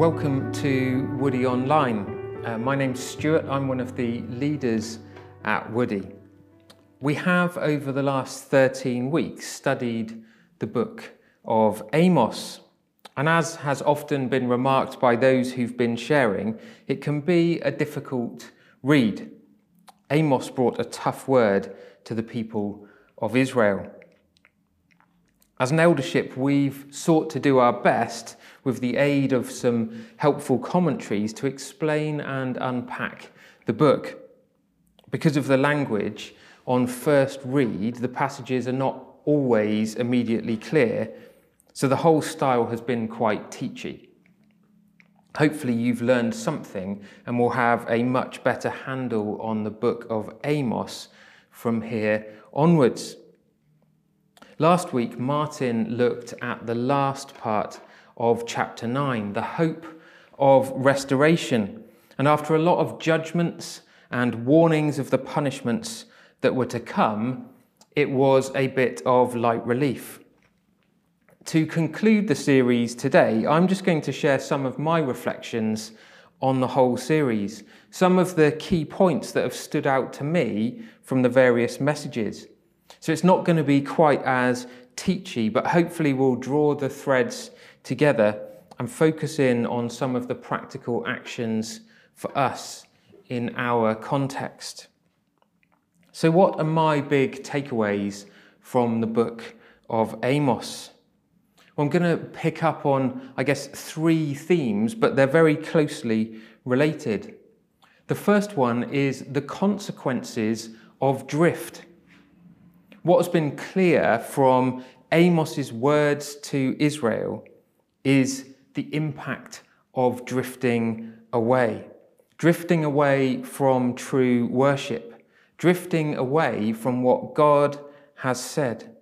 Welcome to Woody Online. My name's Stuart. I'm one of the leaders at Woody. We have, over the last 13 weeks, studied the book of Amos. And as has often been remarked by those who've been sharing, it can be a difficult read. Amos brought a tough word to the people of Israel. As an eldership, we've sought to do our best with the aid of some helpful commentaries to explain and unpack the book. Because of the language, on first read, the passages are not always immediately clear, so the whole style has been quite teachy. Hopefully you've learned something and will have a much better handle on the book of Amos from here onwards. Last week, Martin looked at the last part of chapter 9, the hope of restoration. And after a lot of judgments and warnings of the punishments that were to come, it was a bit of light relief. To conclude the series today, I'm just going to share some of my reflections on the whole series, some of the key points that have stood out to me from the various messages. So it's not going to be quite as teachy, but hopefully we'll draw the threads together and focus in on some of the practical actions for us in our context. So what are my big takeaways from the book of Amos? Well, I'm going to pick up on, I guess, three themes, but they're very closely related. The first one is the consequences of drift. What has been clear from Amos's words to Israel is the impact of drifting away from true worship. Drifting away from what God has said.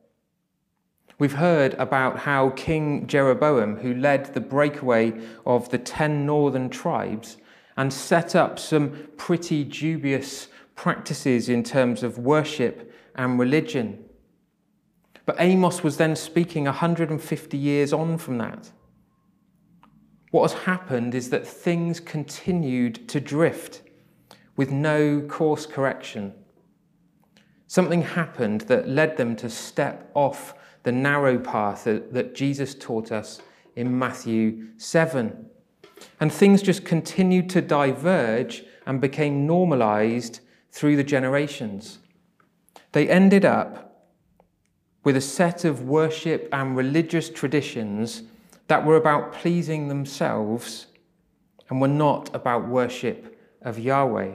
We've heard about how King Jeroboam, who led the breakaway of the 10 northern tribes and set up some pretty dubious practices in terms of worship and religion. But Amos was then speaking 150 years on from that. What has happened is that things continued to drift with no course correction. Something happened that led them to step off the narrow path that Jesus taught us in Matthew 7. And things just continued to diverge and became normalized through the generations. They ended up with a set of worship and religious traditions that were about pleasing themselves and were not about worship of Yahweh.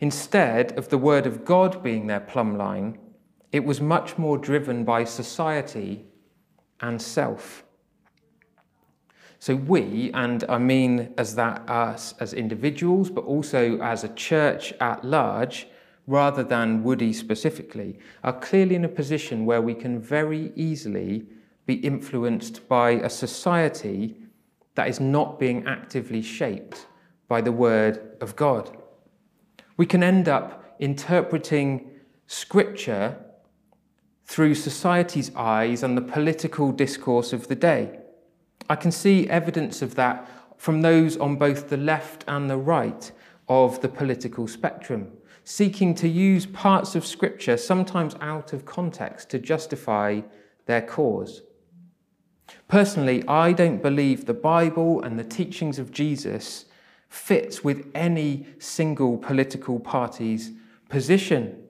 Instead of the word of God being their plumb line, it was much more driven by society and self. So we, and I mean as that us as individuals, but also as a church at large, rather than Woody specifically, are clearly in a position where we can very easily be influenced by a society that is not being actively shaped by the word of God. We can end up interpreting Scripture through society's eyes and the political discourse of the day. I can see evidence of that from those on both the left and the right of the political spectrum, seeking to use parts of Scripture, sometimes out of context, to justify their cause. Personally, I don't believe the Bible and the teachings of Jesus fits with any single political party's position.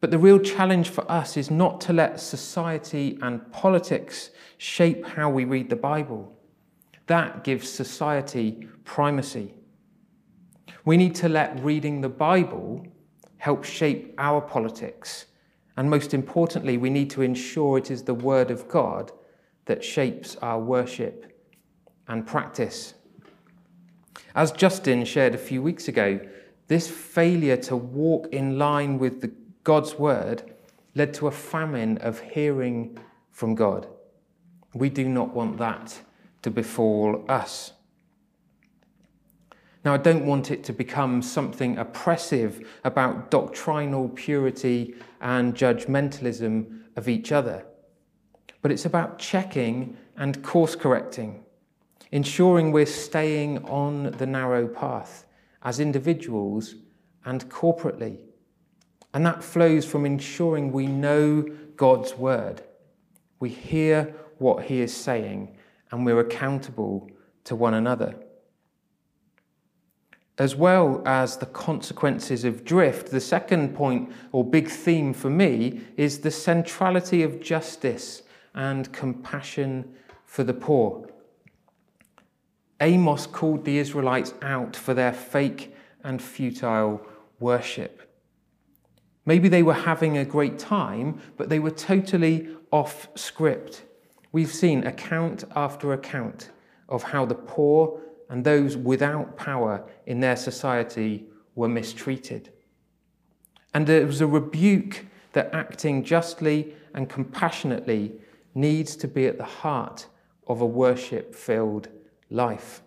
But the real challenge for us is not to let society and politics shape how we read the Bible. That gives society primacy. We need to let reading the Bible help shape our politics. And most importantly, we need to ensure it is the Word of God that shapes our worship and practice. As Justin shared a few weeks ago, this failure to walk in line with God's word led to a famine of hearing from God. We do not want that to befall us. Now, I don't want it to become something oppressive about doctrinal purity and judgmentalism of each other, but it's about checking and course correcting. ensuring we're staying on the narrow path as individuals and corporately. And that flows from ensuring we know God's word. We hear what he is saying, and we're accountable to one another. As well as the consequences of drift, the second point or big theme for me is the centrality of justice and compassion for the poor. Amos called the Israelites out for their fake and futile worship. Maybe they were having a great time, but they were totally off script. We've seen account after account of how the poor and those without power in their society were mistreated. And there was a rebuke that acting justly and compassionately needs to be at the heart of a worship-filled life.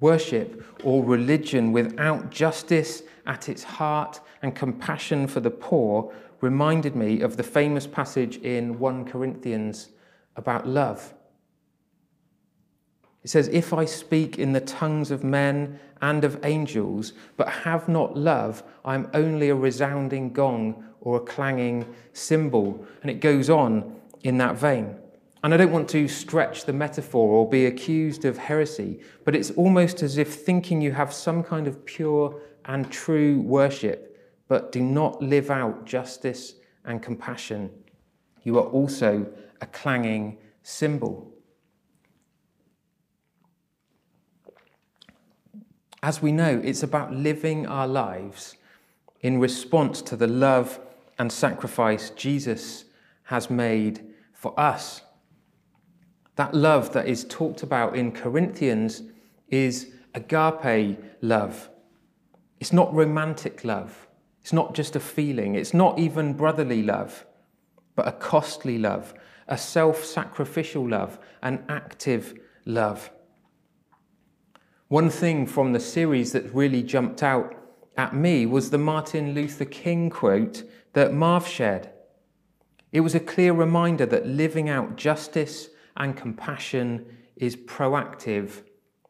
Worship or religion without justice at its heart and compassion for the poor reminded me of the famous passage in 1 Corinthians about love. It says, "If I speak in the tongues of men and of angels, but have not love, I am only a resounding gong or a clanging cymbal." And it goes on in that vein. And I don't want to stretch the metaphor or be accused of heresy, but it's almost as if thinking you have some kind of pure and true worship, but do not live out justice and compassion, you are also a clanging cymbal. As we know, it's about living our lives in response to the love and sacrifice Jesus has made for us. That love that is talked about in Corinthians is agape love. It's not romantic love. It's not just a feeling. It's not even brotherly love, but a costly love, a self-sacrificial love, an active love. One thing from the series that really jumped out at me was the Martin Luther King quote that Marv shared. It was a clear reminder that living out justice and compassion is proactive,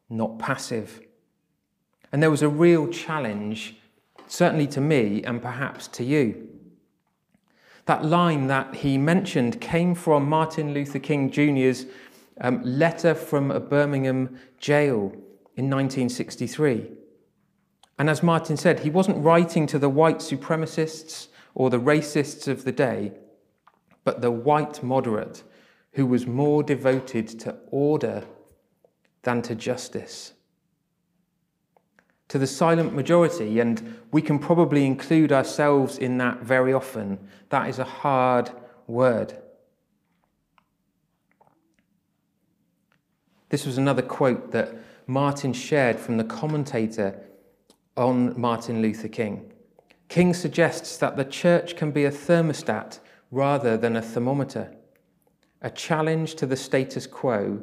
not passive. And there was a real challenge, certainly to me and perhaps to you. That line that he mentioned came from Martin Luther King Jr.'s letter from a Birmingham jail in 1963. And as Martin said, he wasn't writing to the white supremacists or the racists of the day, but the white moderate who was more devoted to order than to justice. To the silent majority, and we can probably include ourselves in that very often, that is a hard word. This was another quote that Martin shared from the commentator on Martin Luther King. King suggests that the church can be a thermostat rather than a thermometer, a challenge to the status quo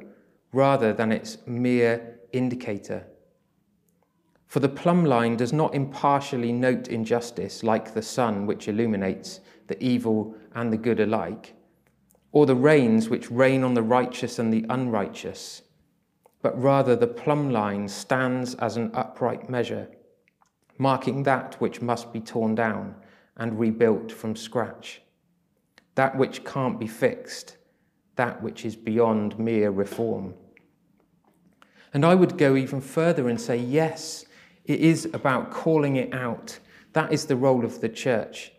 rather than its mere indicator. For the plumb line does not impartially note injustice like the sun which illuminates the evil and the good alike, or the rains which rain on the righteous and the unrighteous, but rather the plumb line stands as an upright measure, marking that which must be torn down and rebuilt from scratch, that which can't be fixed, that which is beyond mere reform. And I would go even further and say, yes, it is about calling it out. That is the role of the church.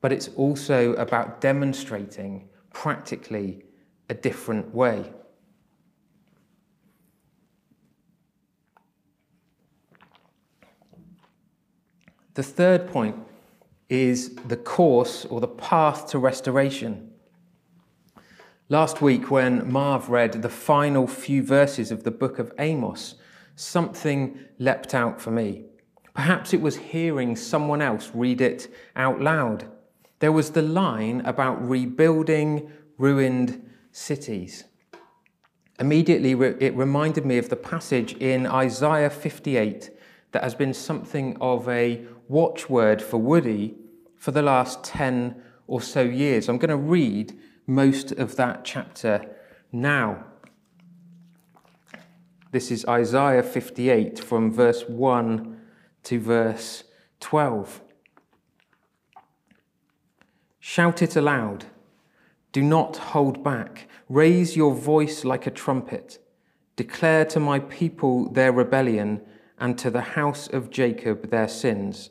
But it's also about demonstrating practically a different way. The third point is the course or the path to restoration. Last week, when Marv read the final few verses of the book of Amos, something leapt out for me. Perhaps it was hearing someone else read it out loud. There was the line about rebuilding ruined cities. Immediately, it reminded me of the passage in Isaiah 58 that has been something of a watchword for Woody for the last 10 or so years. I'm going to read most of that chapter now. This is Isaiah 58 from verse 1 to verse 12. Shout it aloud. Do not hold back. Raise your voice like a trumpet. Declare to my people their rebellion and to the house of Jacob their sins.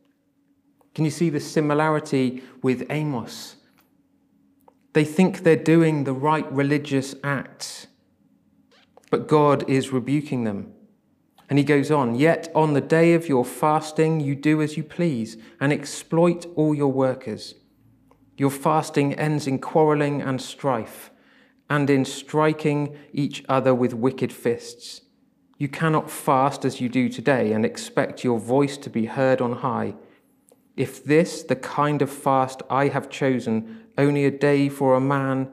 Can you see the similarity with Amos? They think they're doing the right religious acts, but God is rebuking them. And he goes on, yet on the day of your fasting, you do as you please and exploit all your workers. Your fasting ends in quarreling and strife and in striking each other with wicked fists. You cannot fast as you do today and expect your voice to be heard on high. If this, the kind of fast I have chosen, only a day for a man,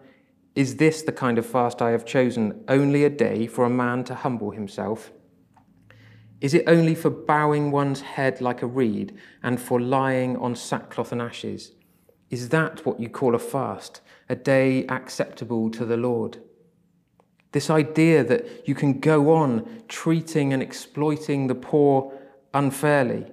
is this the kind of fast I have chosen, only a day for a man to humble himself? Is it only for bowing one's head like a reed and for lying on sackcloth and ashes? Is that what you call a fast, a day acceptable to the Lord? This idea that you can go on treating and exploiting the poor unfairly.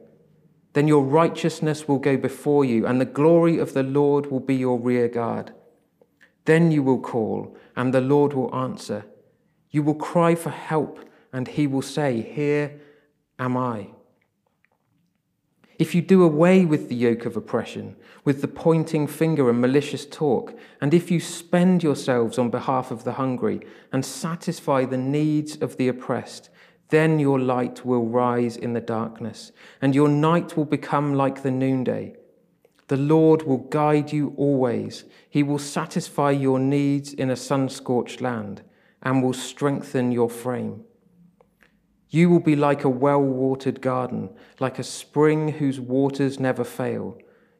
Then your righteousness will go before you, and the glory of the Lord will be your rear guard. Then you will call, and the Lord will answer. You will cry for help, and he will say, here am I. If you do away with the yoke of oppression, with the pointing finger and malicious talk, and if you spend yourselves on behalf of the hungry and satisfy the needs of the oppressed, then your light will rise in the darkness, and your night will become like the noonday. The Lord will guide you always. He will satisfy your needs in a sun-scorched land and will strengthen your frame. You will be like a well-watered garden, like a spring whose waters never fail.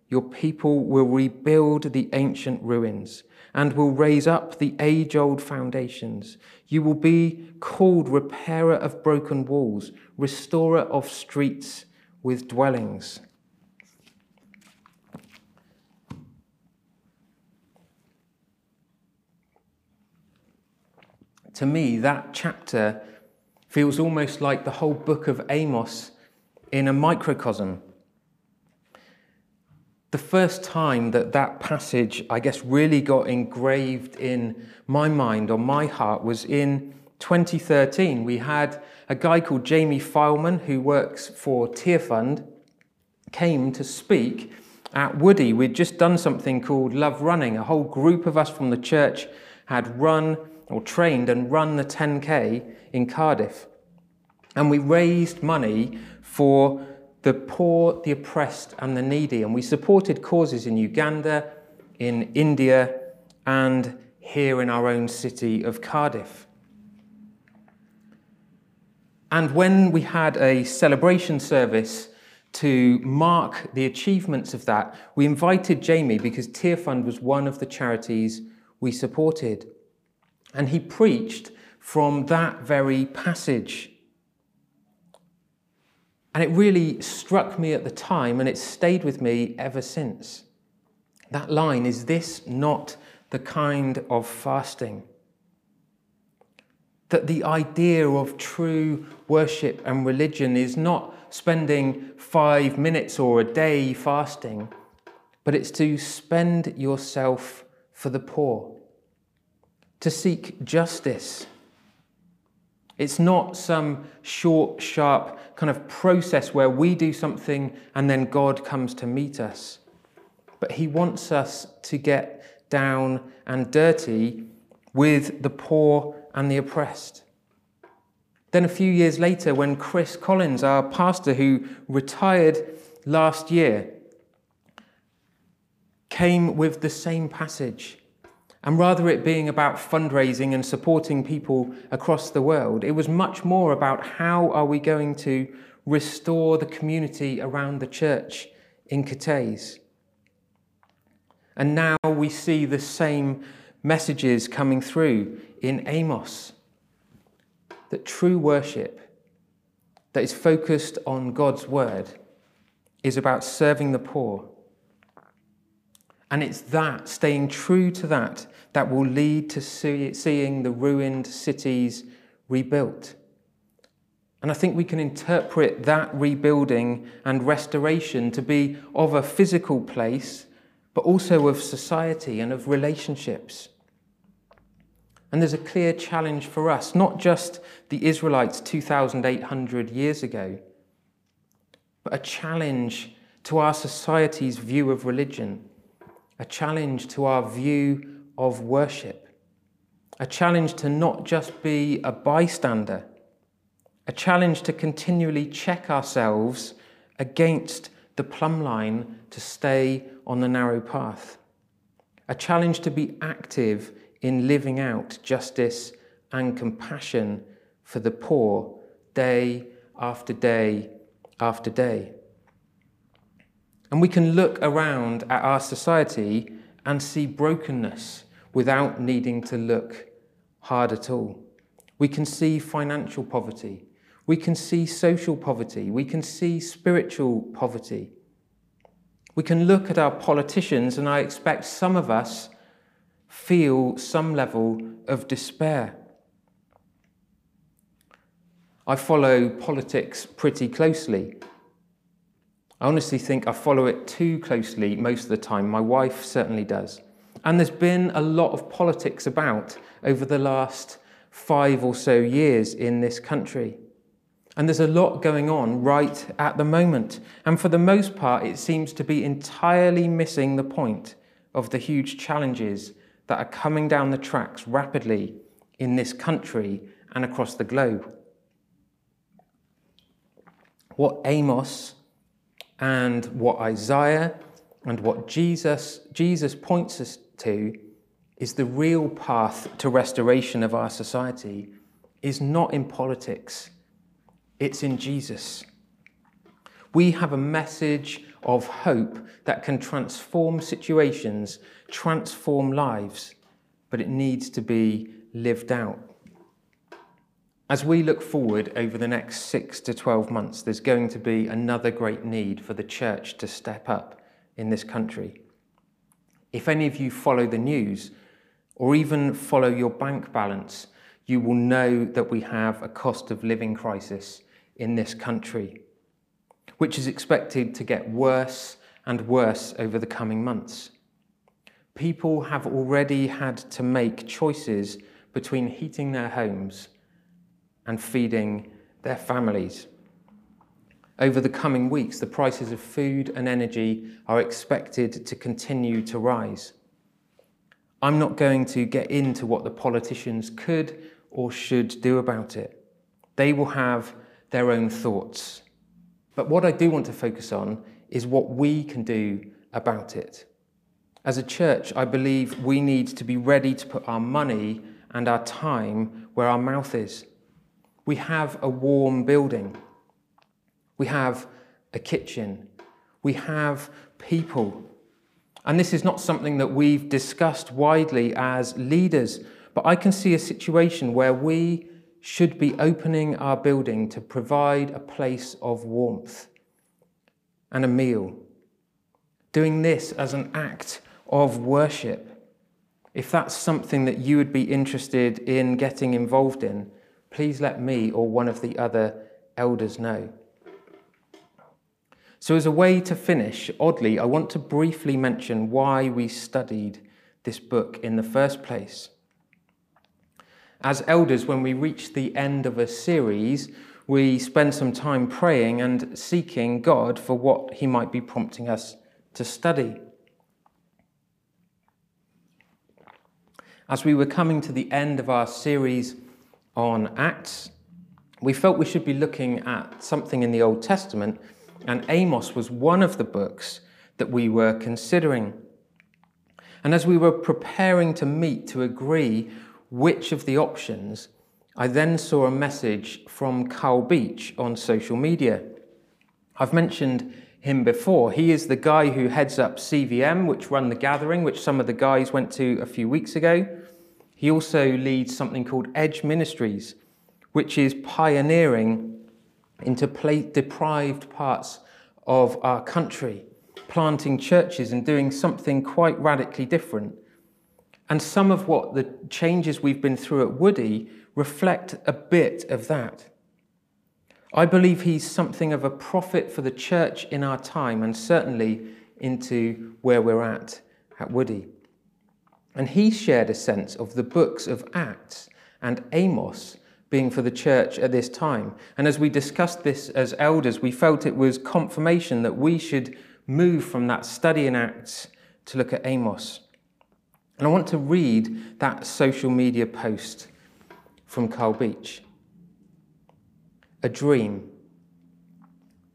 Your people will rebuild the ancient ruins and will raise up the age-old foundations. You will be called repairer of broken walls, restorer of streets with dwellings. To me, that chapter feels almost like the whole book of Amos in a microcosm. The first time that passage, I guess, really got engraved in my mind or my heart was in 2013. We had a guy called Jamie Fileman, who works for Tearfund, came to speak at Woody. We'd just done something called Love Running. A whole group of us from the church had run or trained and run the 10K in Cardiff. And we raised money for the poor, the oppressed and the needy. And we supported causes in Uganda, in India, and here in our own city of Cardiff. And when we had a celebration service to mark the achievements of that, we invited Jamie because Tearfund was one of the charities we supported. And he preached from that very passage. And it really struck me at the time, and it's stayed with me ever since. That line, is this not the kind of fasting? That the idea of true worship and religion is not spending 5 minutes or a day fasting, but it's to spend yourself for the poor, to seek justice, It's not some short, sharp kind of process where we do something and then God comes to meet us. But he wants us to get down and dirty with the poor and the oppressed. Then a few years later, when Chris Collins, our pastor who retired last year, came with the same passage, and rather it being about fundraising and supporting people across the world, it was much more about how are we going to restore the community around the church in Cates. And now we see the same messages coming through in Amos, that true worship that is focused on God's word is about serving the poor. And it's that, staying true to that, that will lead to seeing the ruined cities rebuilt. And I think we can interpret that rebuilding and restoration to be of a physical place, but also of society and of relationships. And there's a clear challenge for us, not just the Israelites 2,800 years ago, but a challenge to our society's view of religion. A challenge to our view of worship, a challenge to not just be a bystander, a challenge to continually check ourselves against the plumb line to stay on the narrow path, a challenge to be active in living out justice and compassion for the poor day after day after day. And we can look around at our society and see brokenness without needing to look hard at all. We can see financial poverty. We can see social poverty. We can see spiritual poverty. We can look at our politicians, and I expect some of us feel some level of despair. I follow politics pretty closely. I honestly think I follow it too closely most of the time. My wife certainly does. And there's been a lot of politics about over the last 5 or so years in this country. And there's a lot going on right at the moment. And for the most part, it seems to be entirely missing the point of the huge challenges that are coming down the tracks rapidly in this country and across the globe. What Amos and what Isaiah and what Jesus points us to is the real path to restoration of our society is not in politics, it's in Jesus. We have a message of hope that can transform situations, transform lives, but it needs to be lived out. As we look forward over the next 6 to 12 months, there's going to be another great need for the church to step up in this country. If any of you follow the news or even follow your bank balance, you will know that we have a cost of living crisis in this country, which is expected to get worse and worse over the coming months. People have already had to make choices between heating their homes and feeding their families. Over the coming weeks, the prices of food and energy are expected to continue to rise. I'm not going to get into what the politicians could or should do about it. They will have their own thoughts. But what I do want to focus on is what we can do about it. As a church, I believe we need to be ready to put our money and our time where our mouth is. We have a warm building, we have a kitchen, we have people. And this is not something that we've discussed widely as leaders, but I can see a situation where we should be opening our building to provide a place of warmth and a meal. Doing this as an act of worship. If that's something that you would be interested in getting involved in, please let me or one of the other elders know. So as a way to finish, oddly, I want to briefly mention why we studied this book in the first place. as elders, when we reach the end of a series, we spend some time praying and seeking God for what he might be prompting us to study. As we were coming to the end of our series on Acts, we felt we should be looking at something in the Old Testament, and Amos was one of the books that we were considering. And as we were preparing to meet to agree which of the options, I then saw a message from Carl Beach on social media. I've mentioned him before. He is the guy who heads up CVM, which run the gathering, which some of the guys went to a few weeks ago. He also leads something called Edge Ministries, which is pioneering into deprived parts of our country, planting churches and doing something quite radically different. And some of what the changes we've been through at Woody reflect a bit of that. I believe he's something of a prophet for the church in our time, and certainly into where we're at Woody. And he shared a sense of the books of Acts and Amos being for the church at this time. And as we discussed this as elders, we felt it was confirmation that we should move from that study in Acts to look at Amos. And I want to read that social media post from Carl Beach. A dream.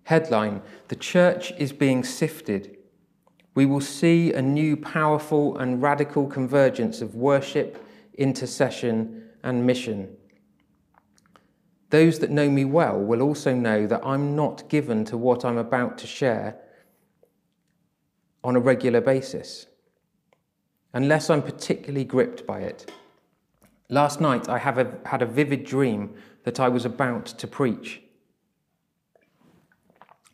Headline: the church is being sifted. We will see a new powerful and radical convergence of worship, intercession, and mission. Those that know me well will also know that I'm not given to what I'm about to share on a regular basis, unless I'm particularly gripped by it. Last night I had a vivid dream that I was about to preach.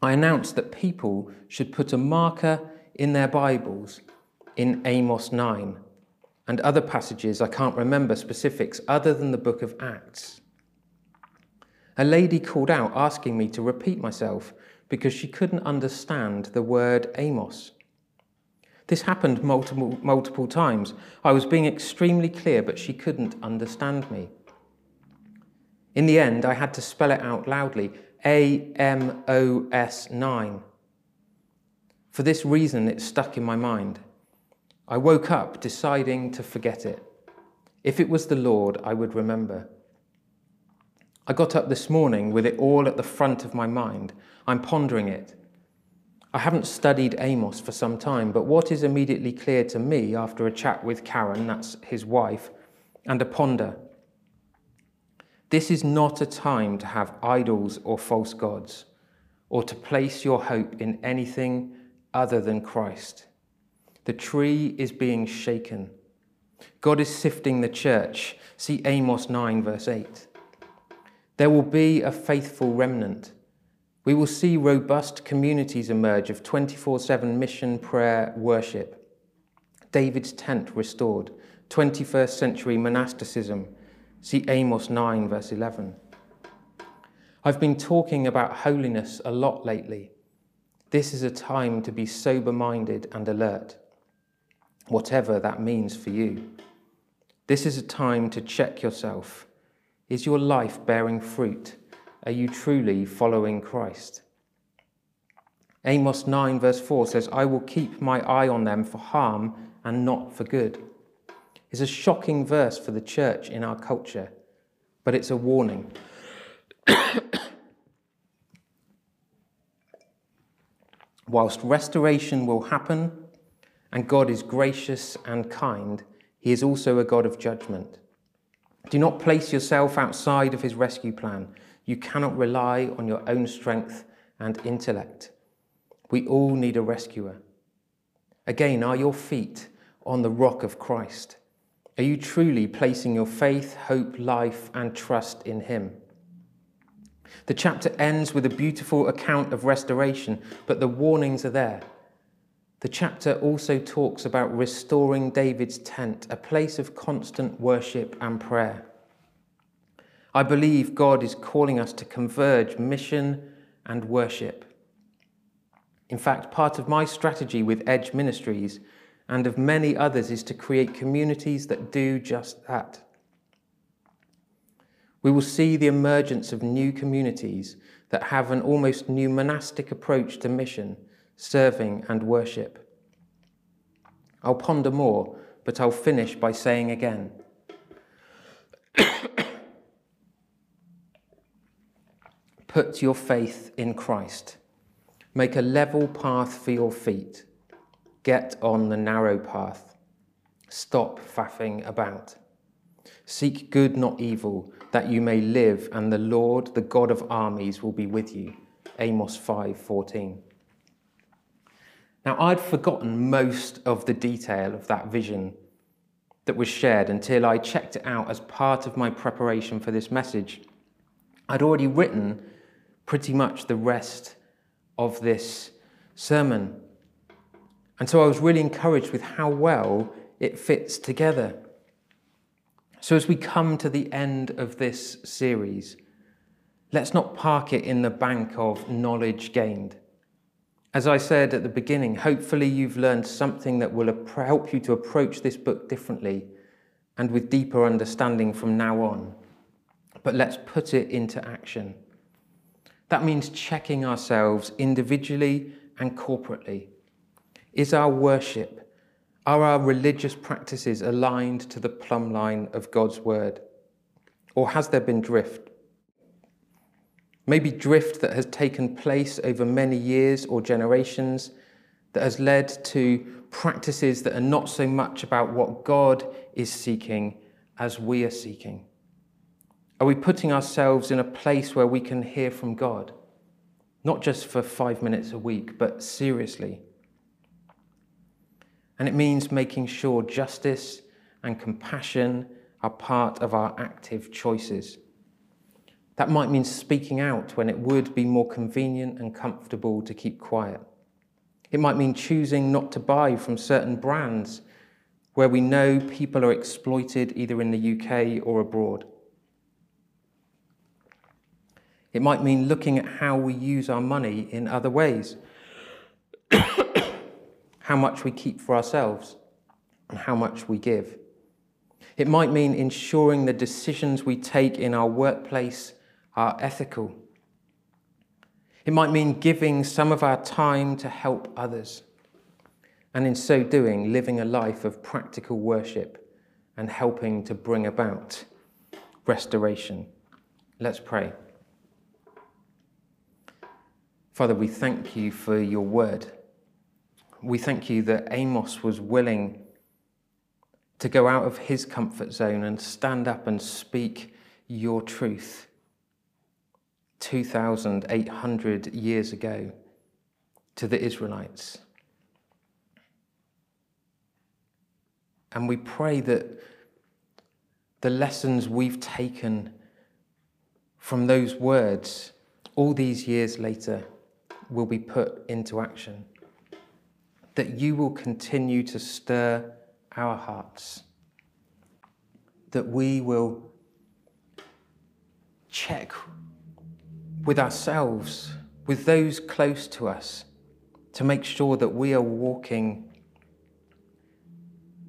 I announced that people should put a marker in their Bibles in Amos 9 and other passages. I can't remember specifics other than the book of Acts. A lady called out asking me to repeat myself because she couldn't understand the word Amos. This happened multiple times. I was being extremely clear, but she couldn't understand me. In the end, I had to spell it out loudly, A-M-O-S 9. For this reason, it stuck in my mind. I woke up deciding to forget it. If it was the Lord, I would remember. I got up this morning with it all at the front of my mind. I'm pondering it. I haven't studied Amos for some time, but what is immediately clear to me after a chat with Karen, that's his wife, and a ponder: this is not a time to have idols or false gods, or to place your hope in anything other than Christ. The tree is being shaken. God is sifting the church. See Amos 9, verse 8. There will be a faithful remnant. We will see robust communities emerge of 24/7 mission, prayer, worship. David's tent restored. 21st century monasticism. See Amos 9, verse 11. I've been talking about holiness a lot lately. This is a time to be sober-minded and alert, whatever that means for you. This is a time to check yourself. Is your life bearing fruit? Are you truly following Christ? Amos 9 verse 4 says, I will keep my eye on them for harm and not for good. It's a shocking verse for the church in our culture, but it's a warning. Whilst restoration will happen, and God is gracious and kind, he is also a God of judgment. Do not place yourself outside of his rescue plan. You cannot rely on your own strength and intellect. We all need a rescuer. Again, are your feet on the rock of Christ? Are you truly placing your faith, hope, life, and trust in him? The chapter ends with a beautiful account of restoration, but the warnings are there. The chapter also talks about restoring David's tent, a place of constant worship and prayer. I believe God is calling us to converge mission and worship. In fact, part of my strategy with Edge Ministries and of many others is to create communities that do just that. We will see the emergence of new communities that have an almost new monastic approach to mission, serving and worship. I'll ponder more, but I'll finish by saying again, put your faith in Christ. Make a level path for your feet. Get on the narrow path. Stop faffing about. Seek good, not evil, that you may live, and the Lord, the God of armies, will be with you. Amos 5:14. Now, I'd forgotten most of the detail of that vision that was shared until I checked it out as part of my preparation for this message. I'd already written pretty much the rest of this sermon, and so I was really encouraged with how well it fits together. So as we come to the end of this series, let's not park it in the bank of knowledge gained. As I said at the beginning, hopefully you've learned something that will help you to approach this book differently and with deeper understanding from now on. But let's put it into action. That means checking ourselves individually and corporately. Is our worship, are our religious practices aligned to the plumb line of God's word? Or has there been drift? Maybe drift that has taken place over many years or generations, that has led to practices that are not so much about what God is seeking as we are seeking. Are we putting ourselves in a place where we can hear from God? Not just for 5 minutes a week, but seriously. And it means making sure justice and compassion are part of our active choices. That might mean speaking out when it would be more convenient and comfortable to keep quiet. It might mean choosing not to buy from certain brands where we know people are exploited either in the UK or abroad. It might mean looking at how we use our money in other ways. How much we keep for ourselves, and how much we give. It might mean ensuring the decisions we take in our workplace are ethical. It might mean giving some of our time to help others, and in so doing, living a life of practical worship and helping to bring about restoration. Let's pray. Father, we thank you for your word. We thank you that Amos was willing to go out of his comfort zone and stand up and speak your truth 2,800 years ago to the Israelites. And we pray that the lessons we've taken from those words all these years later will be put into action. That you will continue to stir our hearts, that we will check with ourselves, with those close to us, to make sure that we are walking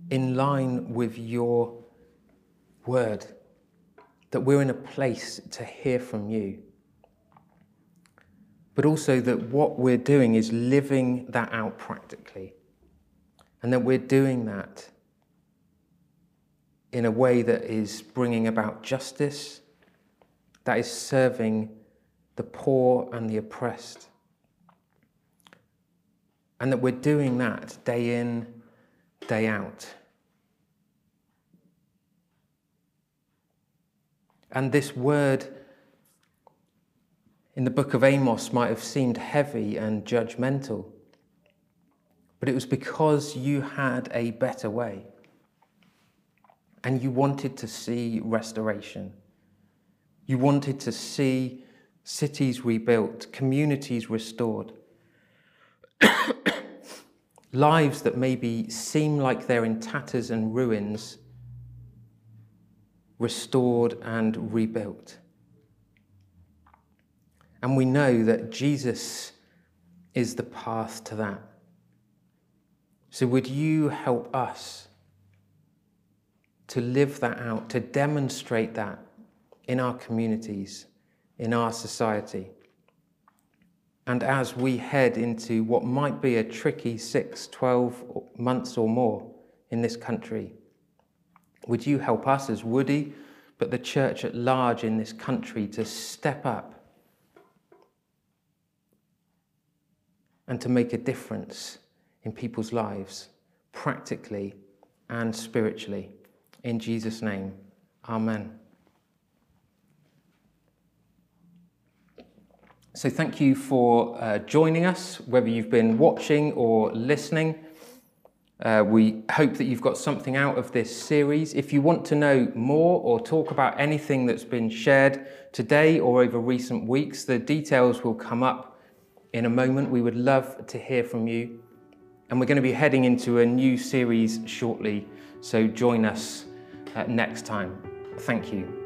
in line with your word, that we're in a place to hear from you, but also that what we're doing is living that out practically, and that we're doing that in a way that is bringing about justice, that is serving the poor and the oppressed, and that we're doing that day in, day out. And this word in the book of Amos might have seemed heavy and judgmental, but it was because you had a better way and you wanted to see restoration. You wanted to see cities rebuilt, communities restored, lives that maybe seem like they're in tatters and ruins, restored and rebuilt. And we know that Jesus is the path to that. So would you help us to live that out, to demonstrate that in our communities, in our society. And as we head into what might be a tricky 6-12 months or more in this country, would you help us as Woody, but the church at large in this country, to step up and to make a difference in people's lives, practically and spiritually. In Jesus' name, amen. So thank you for joining us, whether you've been watching or listening. We hope that you've got something out of this series. If you want to know more or talk about anything that's been shared today or over recent weeks, the details will come up in a moment. We would love to hear from you. And we're going to be heading into a new series shortly, so join us next time. Thank you.